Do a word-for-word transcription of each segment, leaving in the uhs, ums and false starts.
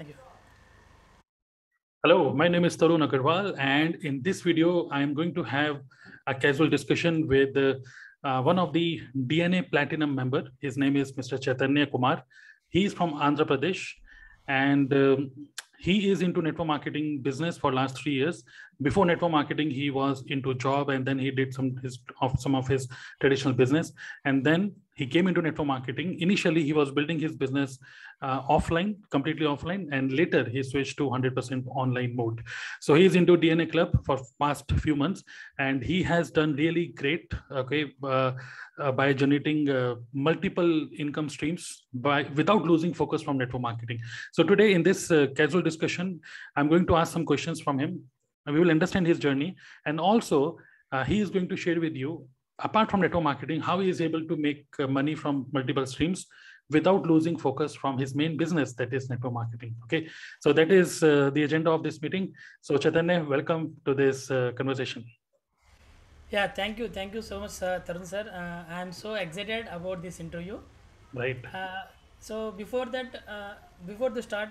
Thank you. Hello, my name is Tarun Agarwal, and in this video, I am going to have a casual discussion with uh, one of the D N A Platinum member. His name is Mister Chaitanya Kumar. He is from Andhra Pradesh, and um, he is into network marketing business for last three years. Before network marketing, he was into job, and then he did some his, of some of his traditional business. And then he came into network marketing. Initially, he was building his business uh, offline, completely offline. And later he switched to one hundred percent online mode. So he's into D N A Club for past few months, and he has done really great okay, uh, uh, by generating uh, multiple income streams by without losing focus from network marketing. So today in this uh, casual discussion, I'm going to ask some questions from him, and we will understand his journey. And also uh, he is going to share with you, apart from network marketing, how he is able to make money from multiple streams without losing focus from his main business, that is network marketing. Okay, so that is uh, the agenda of this meeting. So Chaitanya, welcome to this uh, conversation. Yeah, thank you. Thank you so much, uh, Tarun sir. Uh, I am so excited about this interview. Right. Uh, so before that, uh, before the start,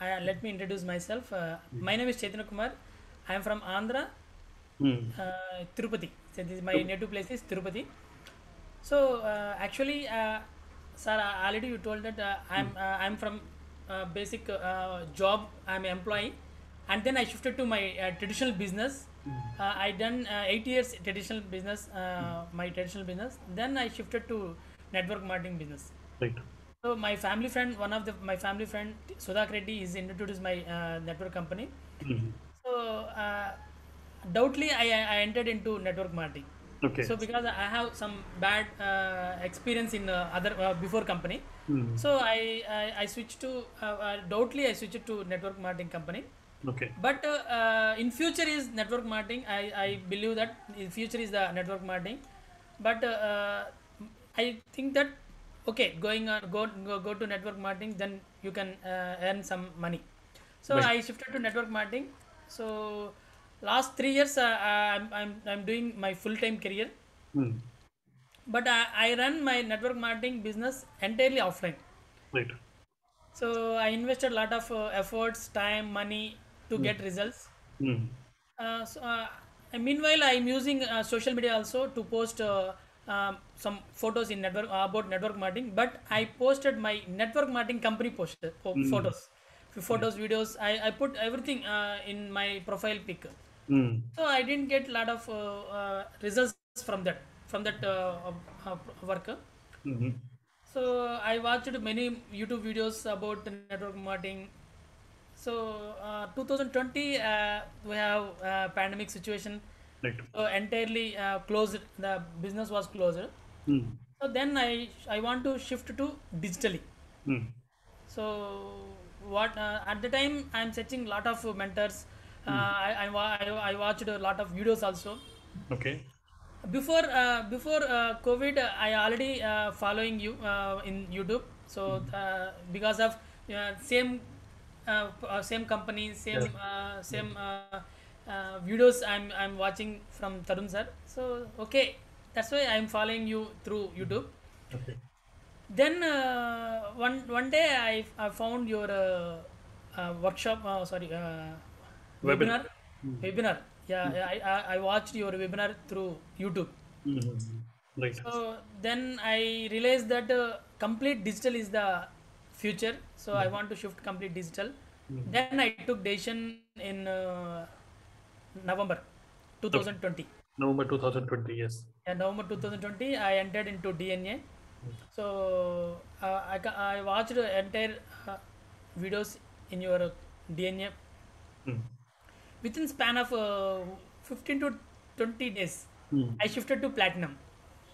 uh, let me introduce myself. Uh, my name is Chaitanya Kumar. I am from Andhra, hmm. uh, Tirupati. So this is my native place is Tirupati. So uh, actually, uh, sir, already you told that uh, I'm mm. uh, I'm from uh, basic uh, job. I'm an employee, and then I shifted to my uh, traditional business. Mm. Uh, I done uh, eight years traditional business, uh, mm. my traditional business. Then I shifted to network marketing business. Right. So my family friend, one of the my family friend Sudhakretti is introduced my uh, network company. Mm. So. Uh, Doubtly, I, I entered into network marketing. Okay. So because I have some bad uh, experience in uh, other uh, before company, mm. so I, I I switched to uh, uh, Doubtly I switched to network marketing company. Okay. But uh, uh, in future is network marketing. I I believe that in future is the network marketing, but uh, I think that okay, going on go go, go to network marketing, then you can uh, earn some money. So right. I shifted to network marketing. So. Last three years, uh, I'm, I'm, I'm doing my full-time career, mm. but I, I run my network marketing business entirely offline. Right. So I invested a lot of uh, efforts, time, money to mm. get results. Mm. Uh, so, uh, meanwhile, I'm using uh, social media also to post uh, um, some photos in network uh, about network marketing, but I posted my network marketing company post, po mm. photos, photos, mm. videos. I, I put everything uh, in my profile pic. Mm. So I didn't get a lot of uh, uh, results from that from that uh, uh, work. Mm-hmm. So I watched many YouTube videos about the network marketing. So uh, two thousand twenty uh, we have uh, pandemic situation. Right. So entirely uh, closed. The business was closed. Mm. So then I I want to shift to digitally. Mm. So what uh, at the time I am searching a lot of mentors. Uh, I, I, I watched a lot of videos also. Okay. Before uh, before uh, COVID, uh, I already uh, following you uh, in YouTube. So uh, because of uh, same uh, same company, same uh, same uh, uh, videos I'm I'm watching from Tarun sir. So okay, that's why I'm following you through YouTube. Okay. Then uh, one one day I I found your uh, uh, workshop. Uh, sorry. Uh, Webinar, mm. webinar. Yeah, mm. I, I I watched your webinar through YouTube. Mm-hmm. Right. So then I realized that uh, complete digital is the future. So mm. I want to shift complete digital. Mm. Then I took decision in uh, November, two thousand twenty. Okay. November two thousand twenty. Yes. Yeah, November two thousand twenty. I entered into D N A. Mm. So uh, I I watched the entire uh, videos in your uh, D N A. Mm. Within span of uh, fifteen to twenty days, mm. I shifted to platinum.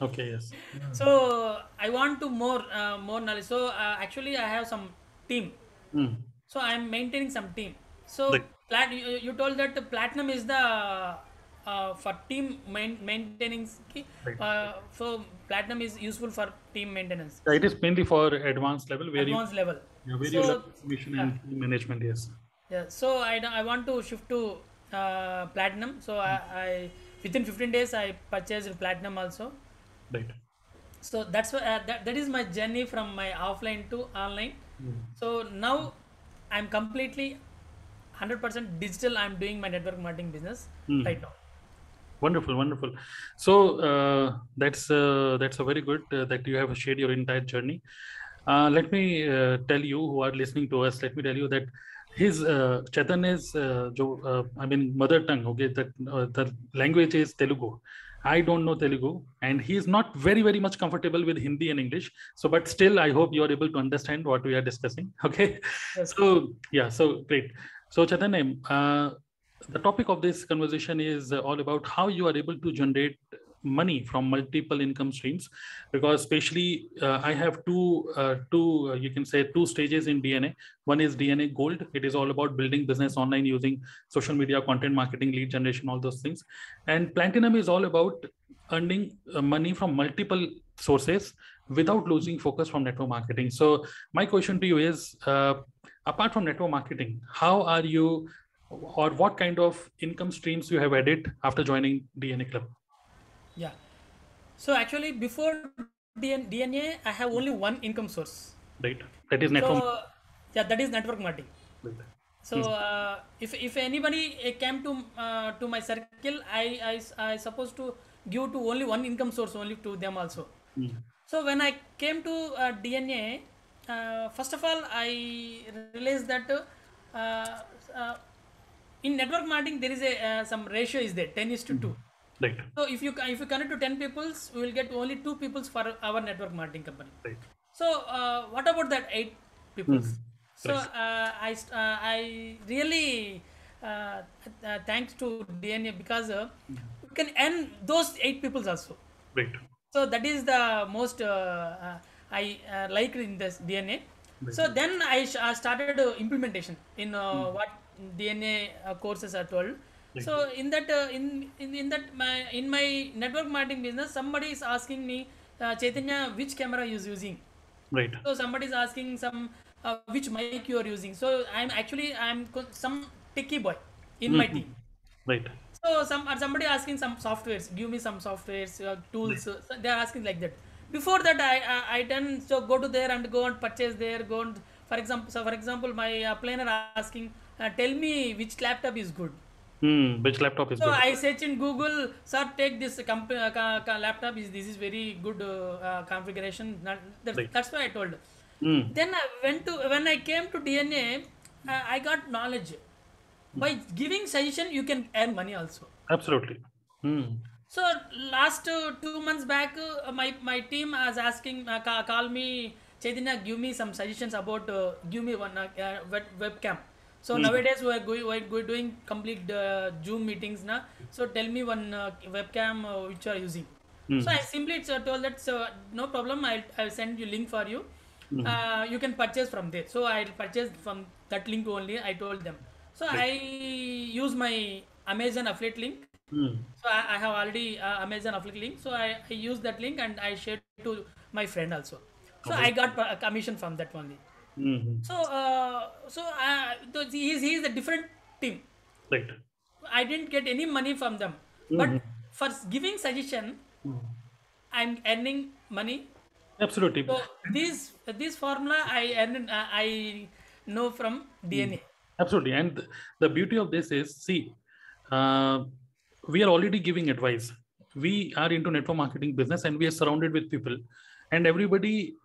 Okay, yes. Mm. So I want to more uh, more knowledge. So uh, actually, I have some team. Mm. So I am maintaining some team. So like, plat you, you told that the platinum is the uh, for team main maintaining. Right. Uh, so platinum is useful for team maintenance. Yeah, it is mainly for advanced level. Where advanced you, level. Yeah, where so, you level mission and yeah. management, yes. Yeah, so I, I want to shift to uh, platinum. So I, I within fifteen days I purchased platinum also. Right. So that's why uh, that, that is my journey from my offline to online. Mm. So now I am completely one hundred percent digital. I am doing my network marketing business mm. right now. Wonderful, wonderful. So uh, that's uh, that's a very good uh, that you have shared your entire journey. Uh, let me uh, tell you who are listening to us. Let me tell you that his uh, Chaitanya's uh, jo, uh, I mean mother tongue. Okay, that uh, the language is Telugu. I don't know Telugu, and he is not very, very much comfortable with Hindi and English. So, but still, I hope you are able to understand what we are discussing. Okay. Yes. So, yeah. So great. So, Chaitanya, uh, the topic of this conversation is all about how you are able to generate money from multiple income streams, because especially uh, I have two, uh, two uh, you can say two stages in D N A. One is D N A Gold. It is all about building business online using social media, content marketing, lead generation, all those things. And Platinum is all about earning uh, money from multiple sources without losing focus from network marketing. So my question to you is, uh, apart from network marketing, how are you, or what kind of income streams you have added after joining D N A Club? Yeah, so actually before D N A, I have only one income source. Right, that is network. So, yeah, that is network marketing. Right. So mm. uh, if if anybody uh, came to uh, to my circle, I I I supposed to give to only one income source only to them also. Mm. So when I came to uh, D N A, uh, first of all I realized that uh, uh, in network marketing there is a uh, some ratio is there ten is to two. Mm. Right. So if you if you connect to ten peoples, we will get only two peoples for our network marketing company. Right. So uh, what about that eight peoples? Mm-hmm. So right. uh, I uh, I really uh, uh, thanks to D N A, because uh, you can earn those eight peoples also. Right. So that is the most uh, uh, I uh, like in this D N A. Right. So then I uh, started uh, implementation in uh, mm-hmm. what D N A uh, courses are told. So in that uh, in, in in that my in my network marketing business, somebody is asking me, uh, Chaitanya, which camera is using? Right. So somebody is asking some uh, which mic you are using. So I'm actually I'm some techie boy in mm-hmm. my team. Right. So some or somebody asking some softwares. Give me some softwares, uh, tools. Right. So they are asking like that. Before that, I I, I tend so go to there and go and purchase there. Go and for example, so for example, my uh, planner asking, uh, tell me which laptop is good. Hmm, which laptop is so good? So I search in Google, sir, take this comp uh, laptop, is this is very good uh, uh, configuration. Not, that's, right. that's why I told. Mm. Then I went to, when I came to D N A, uh, I got knowledge. Mm. By giving suggestion, you can earn money also. Absolutely. Mm. So last uh, two months back, uh, my, my team was asking, uh, call me, Chaitanya, give me some suggestions about, uh, give me one uh, web webcam. So mm. nowadays we are going, we are doing complete uh, Zoom meetings, na. So tell me one uh, webcam uh, which you are using. Mm. So I simply told that, so no problem, I'll I'll send you link for you. Mm. Uh, you can purchase from there. So I purchased from that link only. I told them. So right. I use my Amazon affiliate link. Mm. So I, I have already uh, Amazon affiliate link. So I, I use that link and I shared to my friend also. So okay. I got a commission from that only. Mm-hmm. So, uh, so uh, he is he is a different team. Right. I didn't get any money from them, mm-hmm. but for giving suggestion, mm-hmm. I'm earning money. Absolutely. So this this formula I earn, uh, I know from D N A. Absolutely, and th the beauty of this is, see, uh, we are already giving advice. We are into network marketing business, and we are surrounded with people, and everybody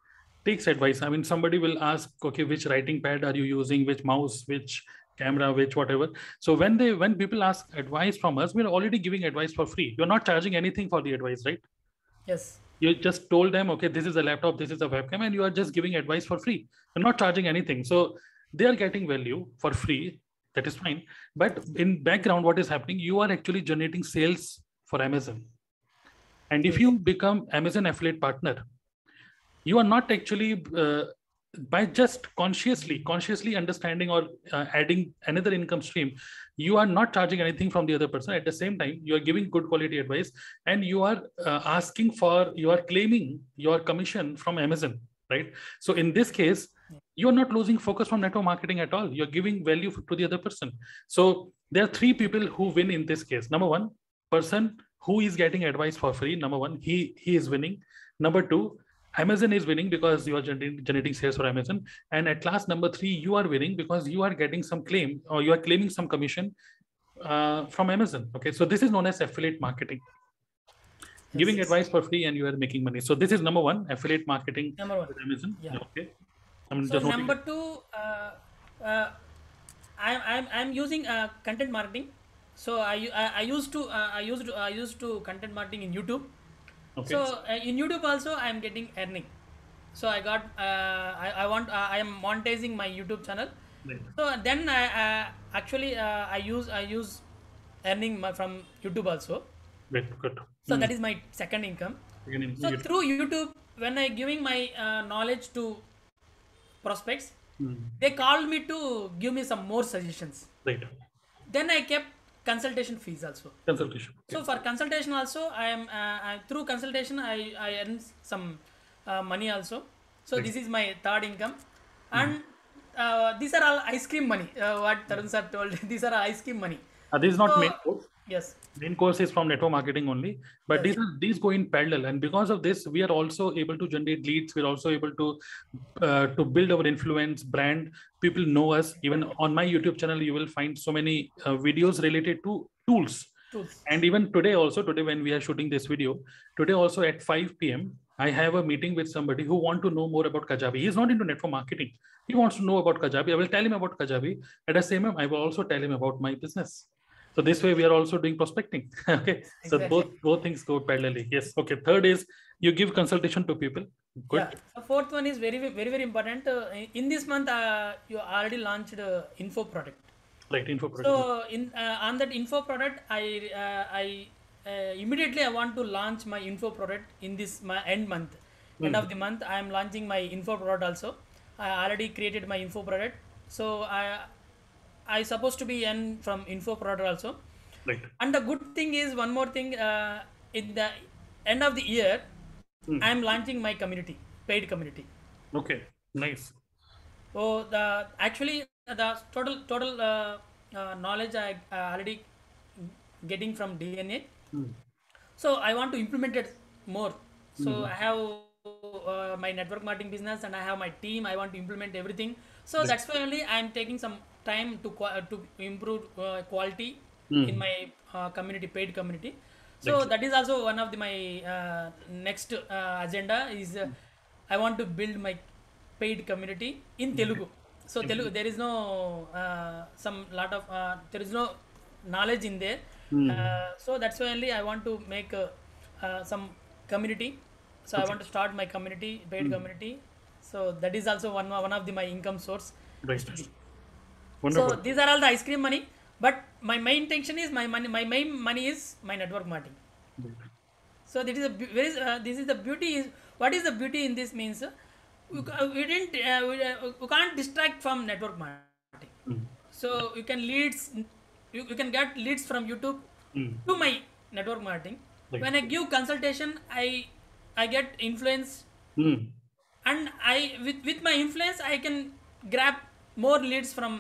takes advice. I mean, somebody will ask, okay, which writing pad are you using, which mouse, which camera, which whatever. So when they, when people ask advice from us, we're already giving advice for free. You're not charging anything for the advice, right? Yes. You just told them, okay, this is a laptop, this is a webcam, and you are just giving advice for free. You're not charging anything. So they are getting value for free. That is fine. But in background, what is happening, you are actually generating sales for Amazon. And if you become Amazon affiliate partner, you are not actually uh, by just consciously, consciously understanding or uh, adding another income stream, you are not charging anything from the other person. At the same time, you are giving good quality advice, and you are uh, asking for, you are claiming your commission from Amazon, right? So in this case, you are not losing focus from network marketing at all. You're giving value to the other person. So there are three people who win in this case. Number one, person who is getting advice for free. Number one, he, he is winning. Number two, Amazon is winning because you are generating, generating sales for Amazon. And at last, number three, you are winning because you are getting some claim, or you are claiming some commission uh, from Amazon. Okay, so this is known as affiliate marketing. Yes, giving yes. advice for free and you are making money. So this is number one, affiliate marketing. Number one. With Amazon. Yeah. Okay. I'm so number noting. two, uh, uh, I'm, I'm, I'm using uh, content marketing. So I, I, I used to, uh, I used to, I used to content marketing in YouTube. Okay. So uh, in YouTube also I am getting earning. So I got, uh, I, I want, uh, I am monetizing my YouTube channel. Right. So then I uh, actually uh, I use, I use earning my, from YouTube also. Right. Good. So mm. that is my second income. Second income. So through YouTube, when I giving my uh, knowledge to prospects, mm. they called me to give me some more suggestions. Right. Then I kept consultation fees also. Consultation. So for consultation also, I am uh, I, through consultation I I earn some uh, money also. So right. this is my third income, and uh, these are all ice cream money. Uh, what Tarun sir told, these are ice cream money. Uh, this is not so, main course. Yes. Main course is from network marketing only, but yes. these are, these go in parallel, and because of this, we are also able to generate leads. We are also able to uh, to build our influence brand. People know us. Even on my YouTube channel, you will find so many uh, videos related to tools. tools. And even today also, today when we are shooting this video, today also at five P M, I have a meeting with somebody who wants to know more about Kajabi. He's not into network marketing. He wants to know about Kajabi. I will tell him about Kajabi. At the same time, I will also tell him about my business. So this way we are also doing prospecting. Okay. Exactly. So both, both things go parallelly. Yes. Okay. Third is you give consultation to people. Good. Yeah. The fourth one is very, very, very important. Uh, in this month, uh, you already launched uh, info product. Right. Info product. So in, uh, on that info product, I, uh, I uh, immediately I want to launch my info product in this my end month, mm. end of the month. I am launching my info product also. I already created my info product. So I, I supposed to be earn from info product also. Right. And the good thing is one more thing, uh, in the end of the year, mm. I'm launching my community, paid community. Okay, nice. So the actually the total total uh, uh, knowledge I uh, already getting from D N A. Mm. So I want to implement it more. So mm. I have uh, my network marketing business and I have my team. I want to implement everything. So right. that's why only I'm taking some time to uh, to improve uh, quality mm. in my uh, community, paid community. So right. that is also one of the, my uh, next uh, agenda is uh, I want to build my paid community in Telugu. So Telugu, there is no uh, some lot of uh, there is no knowledge in there. Mm. Uh, so that's why only I want to make uh, uh, some community. So okay. I want to start my community, paid mm. community. So that is also one one of the my income source. Right. Wonderful. So these are all the ice cream money, but my main intention is my money. My main money is my network marketing. So this is a very, uh, this is the beauty. Is what is the beauty in this means? Uh, we, uh, we didn't. Uh, we, uh, we can't distract from network marketing. Mm. So you can leads. You, you can get leads from YouTube mm. to my network marketing. Right. When I give consultation, I I get influence, mm. and I with with my influence I can grab more leads from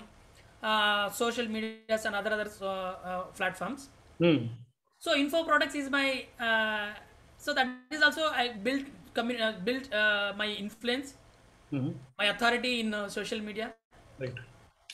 Uh, social medias and other other uh, uh, platforms. Mm. So info products is my uh, so that is also I built uh, built uh, my influence, mm-hmm. my authority in uh, social media. Right.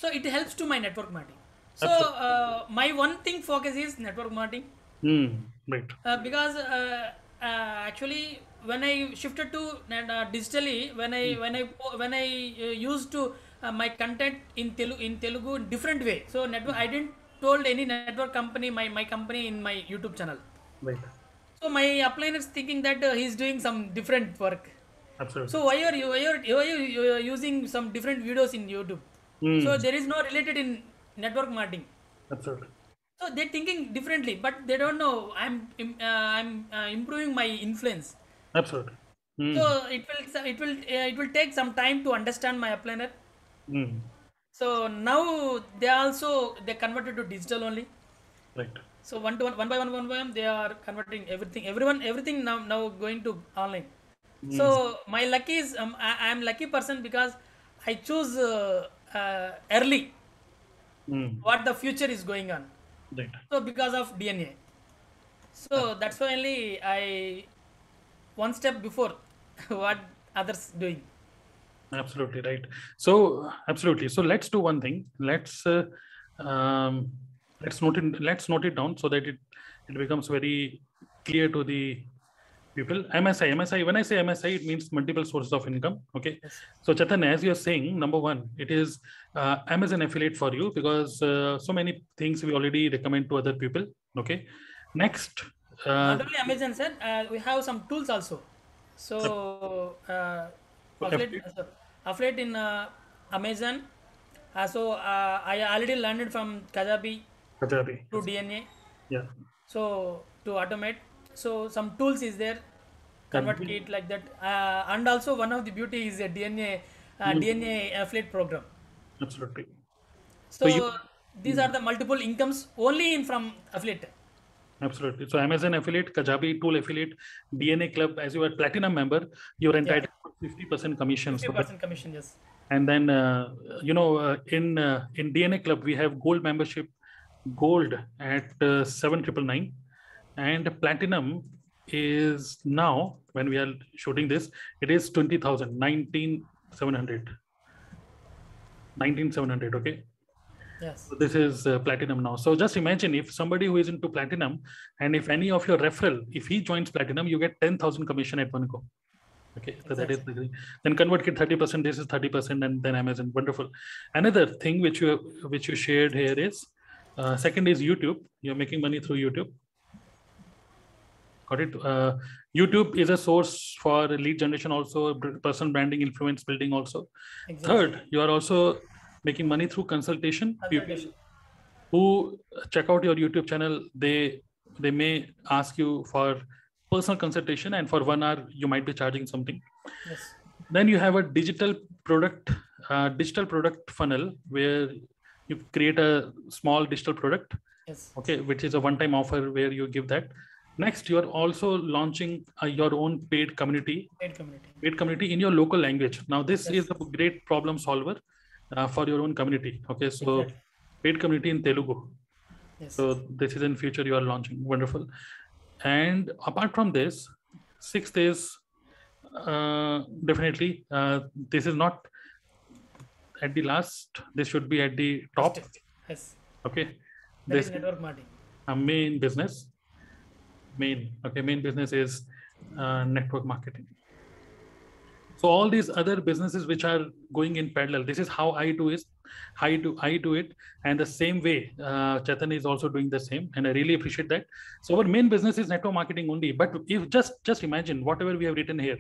So it helps to my network marketing. So uh, my one thing focus is network marketing. Mm. Right. Uh, because uh, uh, actually when I shifted to uh, digitally, when I mm. when I when I uh, used to Uh, my content in Telugu in Telugu in different way. So network I didn't told any network company my my company in my YouTube channel. Right. So my appliance thinking that uh, he's doing some different work. Absolutely. So why are you why are you, why are you using some different videos in YouTube? Mm. So there is no related in network marketing. Absolutely. So they're thinking differently, but they don't know I'm uh, I'm uh, improving my influence. Absolutely. Mm. So it will it will uh, it will take some time to understand my appliance. Mm. So now they also they converted to digital only. Right. So one to one, one by one, one by one, they are converting everything. Everyone, everything now now going to online. Mm. So my lucky is um, I am lucky person because I choose uh, uh, early mm. what the future is going on. Right. So because of D N A. So that's why only I one step before what others doing. Absolutely right. So absolutely. So let's do one thing. Let's uh, um, let's note it. Let's note it down so that it it becomes very clear to the people. M S I, M S I. When I say M S I, it means multiple sources of income. Okay. Yes. So Chaitanya, as you are saying, number one, it is uh, Amazon affiliate for you because uh, so many things we already recommend to other people. Okay. Next. Uh, Not only Amazon, sir. Uh, we have some tools also. So uh, affiliate, uh, affiliate in uh, Amazon. Uh, so uh, I already learned from Kajabi. Kajabi. To D N A. Yeah. So to automate. So some tools is there, ConvertKit like that, uh, and also one of the beauty is a D N A, uh, mm. D N A affiliate program. Absolutely. So, so you, these mm. are the multiple incomes only in from affiliate. Absolutely. So Amazon affiliate, Kajabi tool affiliate, D N A club. As you are platinum member, you are entitled yeah. to fifty percent commission. fifty percent commission, yes. And then uh, you know uh, in uh, in D N A club we have gold membership, gold at uh, seven triple nine. And platinum is now when we are shooting this, it is twenty thousand, nineteen seven hundred, nineteen seven hundred. Okay. Yes. So this is uh, platinum now. So just imagine if somebody who is into platinum and if any of your referral, if he joins platinum, you get ten thousand commission at one go. Okay. So exactly. that is then ConvertKit thirty percent, this is thirty percent and then Amazon. Wonderful. Another thing which you, which you shared here is uh, second is YouTube. You're making money through YouTube. Got it. Uh, YouTube is a source for lead generation, also person branding, influence building, also. Exactly. Third, you are also making money through consultation. People who check out your YouTube channel, they they may ask you for personal consultation, and for one hour you might be charging something. Yes. Then you have a digital product, uh, digital product funnel where you create a small digital product. Yes. Okay, which is a one-time offer where you give that. Next, you are also launching uh, your own paid community, paid community, paid community in your local language. Now, this yes. is a great problem solver uh, for your own community. Okay, so exactly. paid community in Telugu. Yes. So this is in future you are launching. Wonderful. And apart from this, sixth is uh, definitely uh, this is not at the last. This should be at the top. Yes. Okay. That this is network marketing. A main business. Main okay main business is uh, network marketing. So all these other businesses which are going in parallel, this is how I do is how I do I do it, and the same way uh, Chaitanya is also doing the same, and I really appreciate that. So our main business is network marketing only, but if just just imagine whatever we have written here,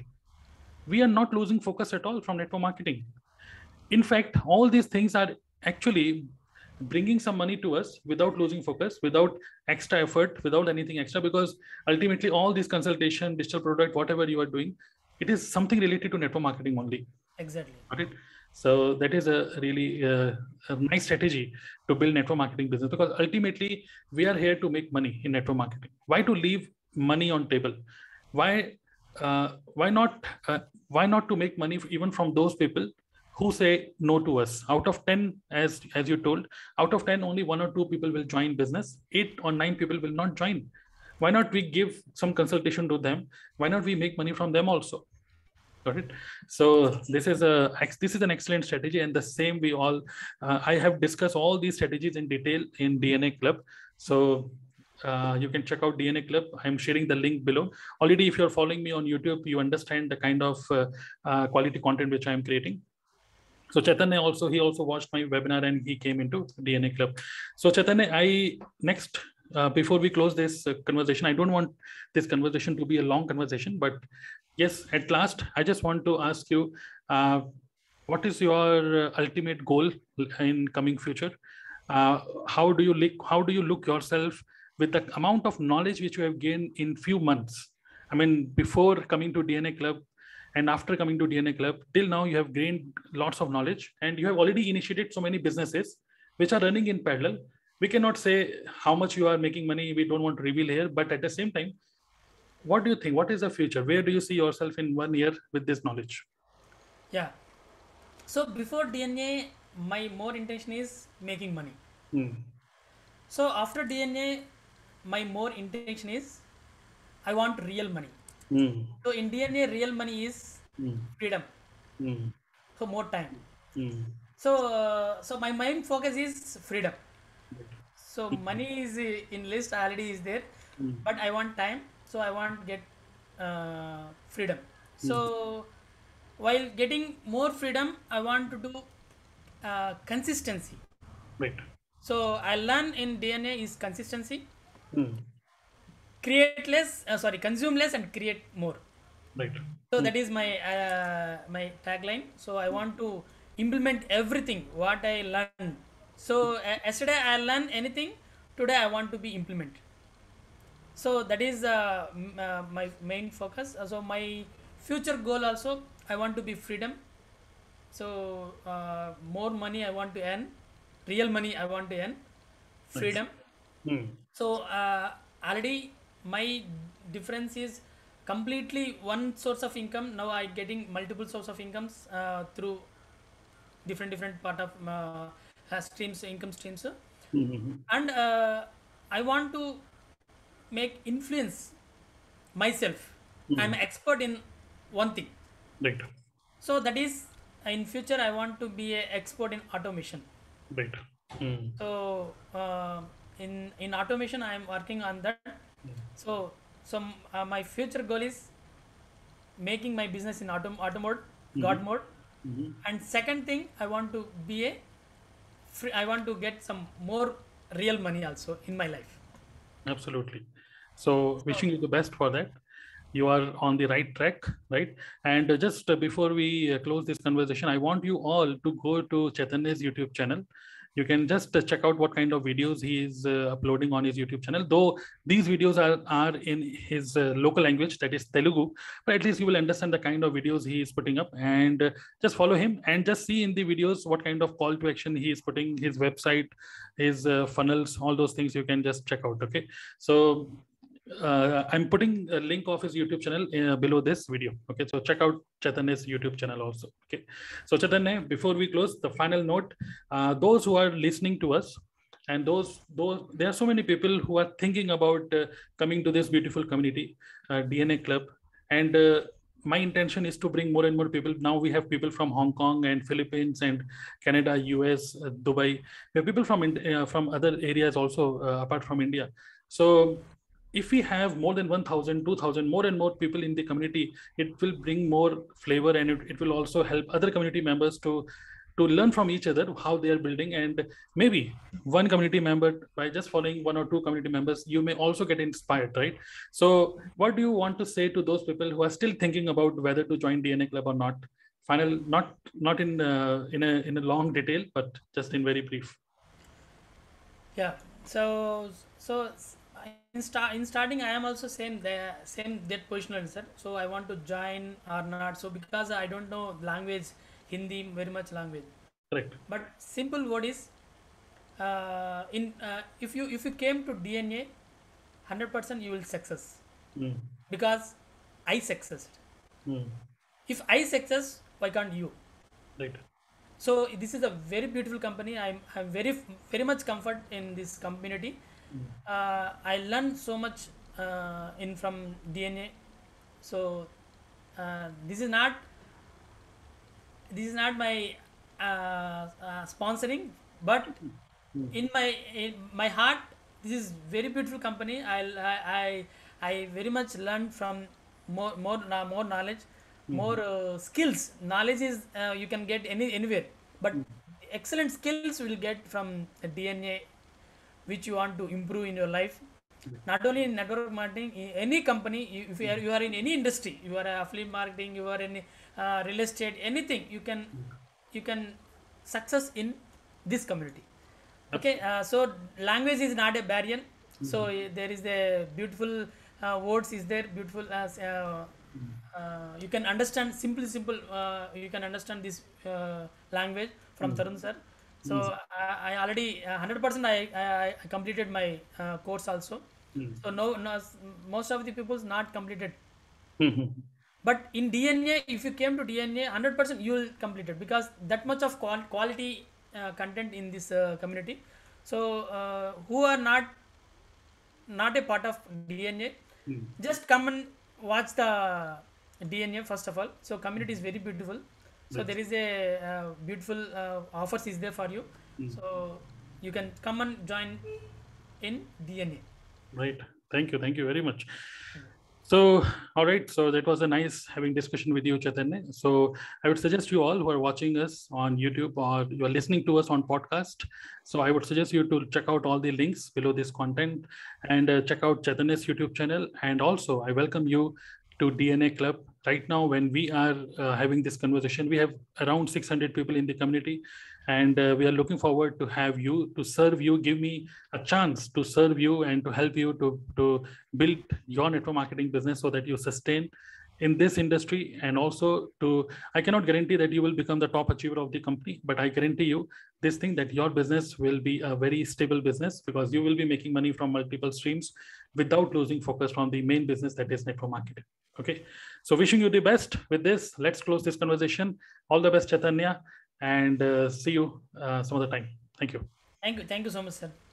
we are not losing focus at all from network marketing. In fact, all these things are actually bringing some money to us without losing focus, without extra effort, without anything extra, because ultimately all this consultation, digital product, whatever you are doing, it is something related to network marketing only. Exactly. Got it? So that is a really uh, a nice strategy to build network marketing business, because ultimately we are here to make money in network marketing. Why to leave money on table? Why, uh, why not, uh, why not to make money even from those people who say no to us? Out of ten, as as you told, out of ten, only one or two people will join business. Eight or nine people will not join. Why not we give some consultation to them? Why not we make money from them also? Got it? So this is a this is an excellent strategy, and the same we all uh, I have discussed all these strategies in detail in D N A Club. So uh, you can check out D N A Club. I'm sharing the link below. Already, if you're following me on YouTube, you understand the kind of uh, uh, quality content which I'm creating. So Chaitanya also, he also watched my webinar and he came into D N A Club. So Chaitanya, I next, uh, before we close this uh, conversation, I don't want this conversation to be a long conversation, but yes, at last, I just want to ask you, uh, what is your uh, ultimate goal in coming future? Uh, how do you look, how do you look yourself with the amount of knowledge which you have gained in few months? I mean, before coming to D N A Club, and after coming to D N A Club, till now you have gained lots of knowledge and you have already initiated so many businesses which are running in parallel. We cannot say how much you are making money. We don't want to reveal here, but at the same time, what do you think? What is the future? Where do you see yourself in one year with this knowledge? Yeah. So before D N A, my more intention is making money. Hmm. So after D N A, my more intention is I want real money. Mm. So in D N A, real money is mm. freedom. Mm. So more time. Mm. So uh, so my main focus is freedom. So money is in list already is there, mm. but I want time. So I want get uh, freedom. So mm. while getting more freedom, I want to do uh, consistency. Right. So I learn in D N A is consistency. Mm. Create less, uh, sorry, consume less and create more. Right. So mm. that is my uh, my tagline. So I want to implement everything what I learn. So uh, yesterday I learned anything. Today I want to be implement. So that is uh, m uh, my main focus. So my future goal also I want to be freedom. So uh, more money I want to earn, real money I want to earn, freedom. Nice. Mm. So uh, already my difference is completely one source of income. Now I getting multiple source of incomes uh, through different different part of uh, streams, income streams. Mm-hmm. And uh, I want to make influence myself. Mm-hmm. I'm an expert in one thing. Right. So that is in future I want to be an expert in automation. Right. Mm. So uh, in in automation I am working on that. Mm. So so uh, my future goal is making my business in auto auto mode, mm-hmm. God mode. Mm-hmm. And second thing I want to be a free, I want to get some more real money also in my life. Absolutely. So wishing you the best for that. You are on the right track, right? And just before we close this conversation, I want you all to go to Chaitanya's YouTube channel. You can just check out what kind of videos he is uh, uploading on his YouTube channel. Though these videos are, are in his uh, local language, that is Telugu, but at least you will understand the kind of videos he is putting up, and uh, just follow him and just see in the videos what kind of call to action he is putting, his website, his uh, funnels, all those things you can just check out. Okay. So uh, I'm putting a link of his YouTube channel uh, below this video. Okay. So check out Chaitanya's YouTube channel also. Okay. So Chaitanya, before we close, the final note, uh, those who are listening to us and those, those, there are so many people who are thinking about uh, coming to this beautiful community, uh, D N A Club. And uh, my intention is to bring more and more people. Now we have people from Hong Kong and Philippines and Canada, U S, uh, Dubai. We have people from, uh, from other areas also, uh, apart from India. So if we have more than one thousand, two thousand, more and more people in the community, it will bring more flavor, and it, it will also help other community members to, to learn from each other how they are building. And maybe one community member, by just following one or two community members, you may also get inspired, right? So what do you want to say to those people who are still thinking about whether to join D N A Club or not? Final, not, not in, uh, in, a, in a long detail, but just in very brief. Yeah, so... so In, start, in starting, I am also same the same that position answer. So I want to join or not. So because I don't know language, Hindi very much language. Correct. But simple word is, uh, in uh, if you if you came to D N A, one hundred percent you will success. Mm. Because I successed. Mm. If I success, why can't you? Right. So this is a very beautiful company. I'm I'm very very much comfort in this community. Uh, I learned so much uh, in from D N A, so uh, this is not this is not my uh, uh, sponsoring, but in my in my heart, this is very beautiful company. I I I, I very much learned from more more more knowledge, mm-hmm. more uh, skills. Knowledge is uh, you can get any anywhere, but excellent skills will get from D N A, which you want to improve in your life, not only in network marketing, in any company. If you are, you are in any industry, you are affiliate marketing, you are in uh, real estate, anything, you can you can success in this community. Okay, uh, so language is not a barrier. So uh, there is the beautiful uh, words is there, beautiful as uh, uh, you can understand simple simple uh, you can understand this uh, language from Tarun sir. So I, I already uh, one hundred percent I, I completed my uh, course also. Mm. So no, no, most of the people's not completed. Mm-hmm. But in D N A, if you came to D N A, one hundred percent you will complete it, because that much of qual quality uh, content in this uh, community. So uh, who are not not a part of D N A, mm. just come and watch the D N A first of all. So community is very beautiful. So yes. there is a uh, beautiful uh, offers is there for you. Mm. So you can come and join in D N A. Right. Thank you. Thank you very much. So, all right. So that was a nice having discussion with you, Chaitanya. So I would suggest you all who are watching us on YouTube or you are listening to us on podcast. So I would suggest you to check out all the links below this content and uh, check out Chaitanya's YouTube channel. And also I welcome you to D N A Club. Right now, when we are uh, having this conversation, we have around six hundred people in the community, and uh, we are looking forward to have you, to serve you, give me a chance to serve you and to help you to, to build your network marketing business so that you sustain in this industry. And also to, I cannot guarantee that you will become the top achiever of the company, but I guarantee you this thing that your business will be a very stable business because you will be making money from multiple streams without losing focus from the main business that is network marketing. Okay. So wishing you the best with this. Let's close this conversation. All the best, Chaitanya, and uh, see you uh, some other time. Thank you. Thank you. Thank you so much, sir.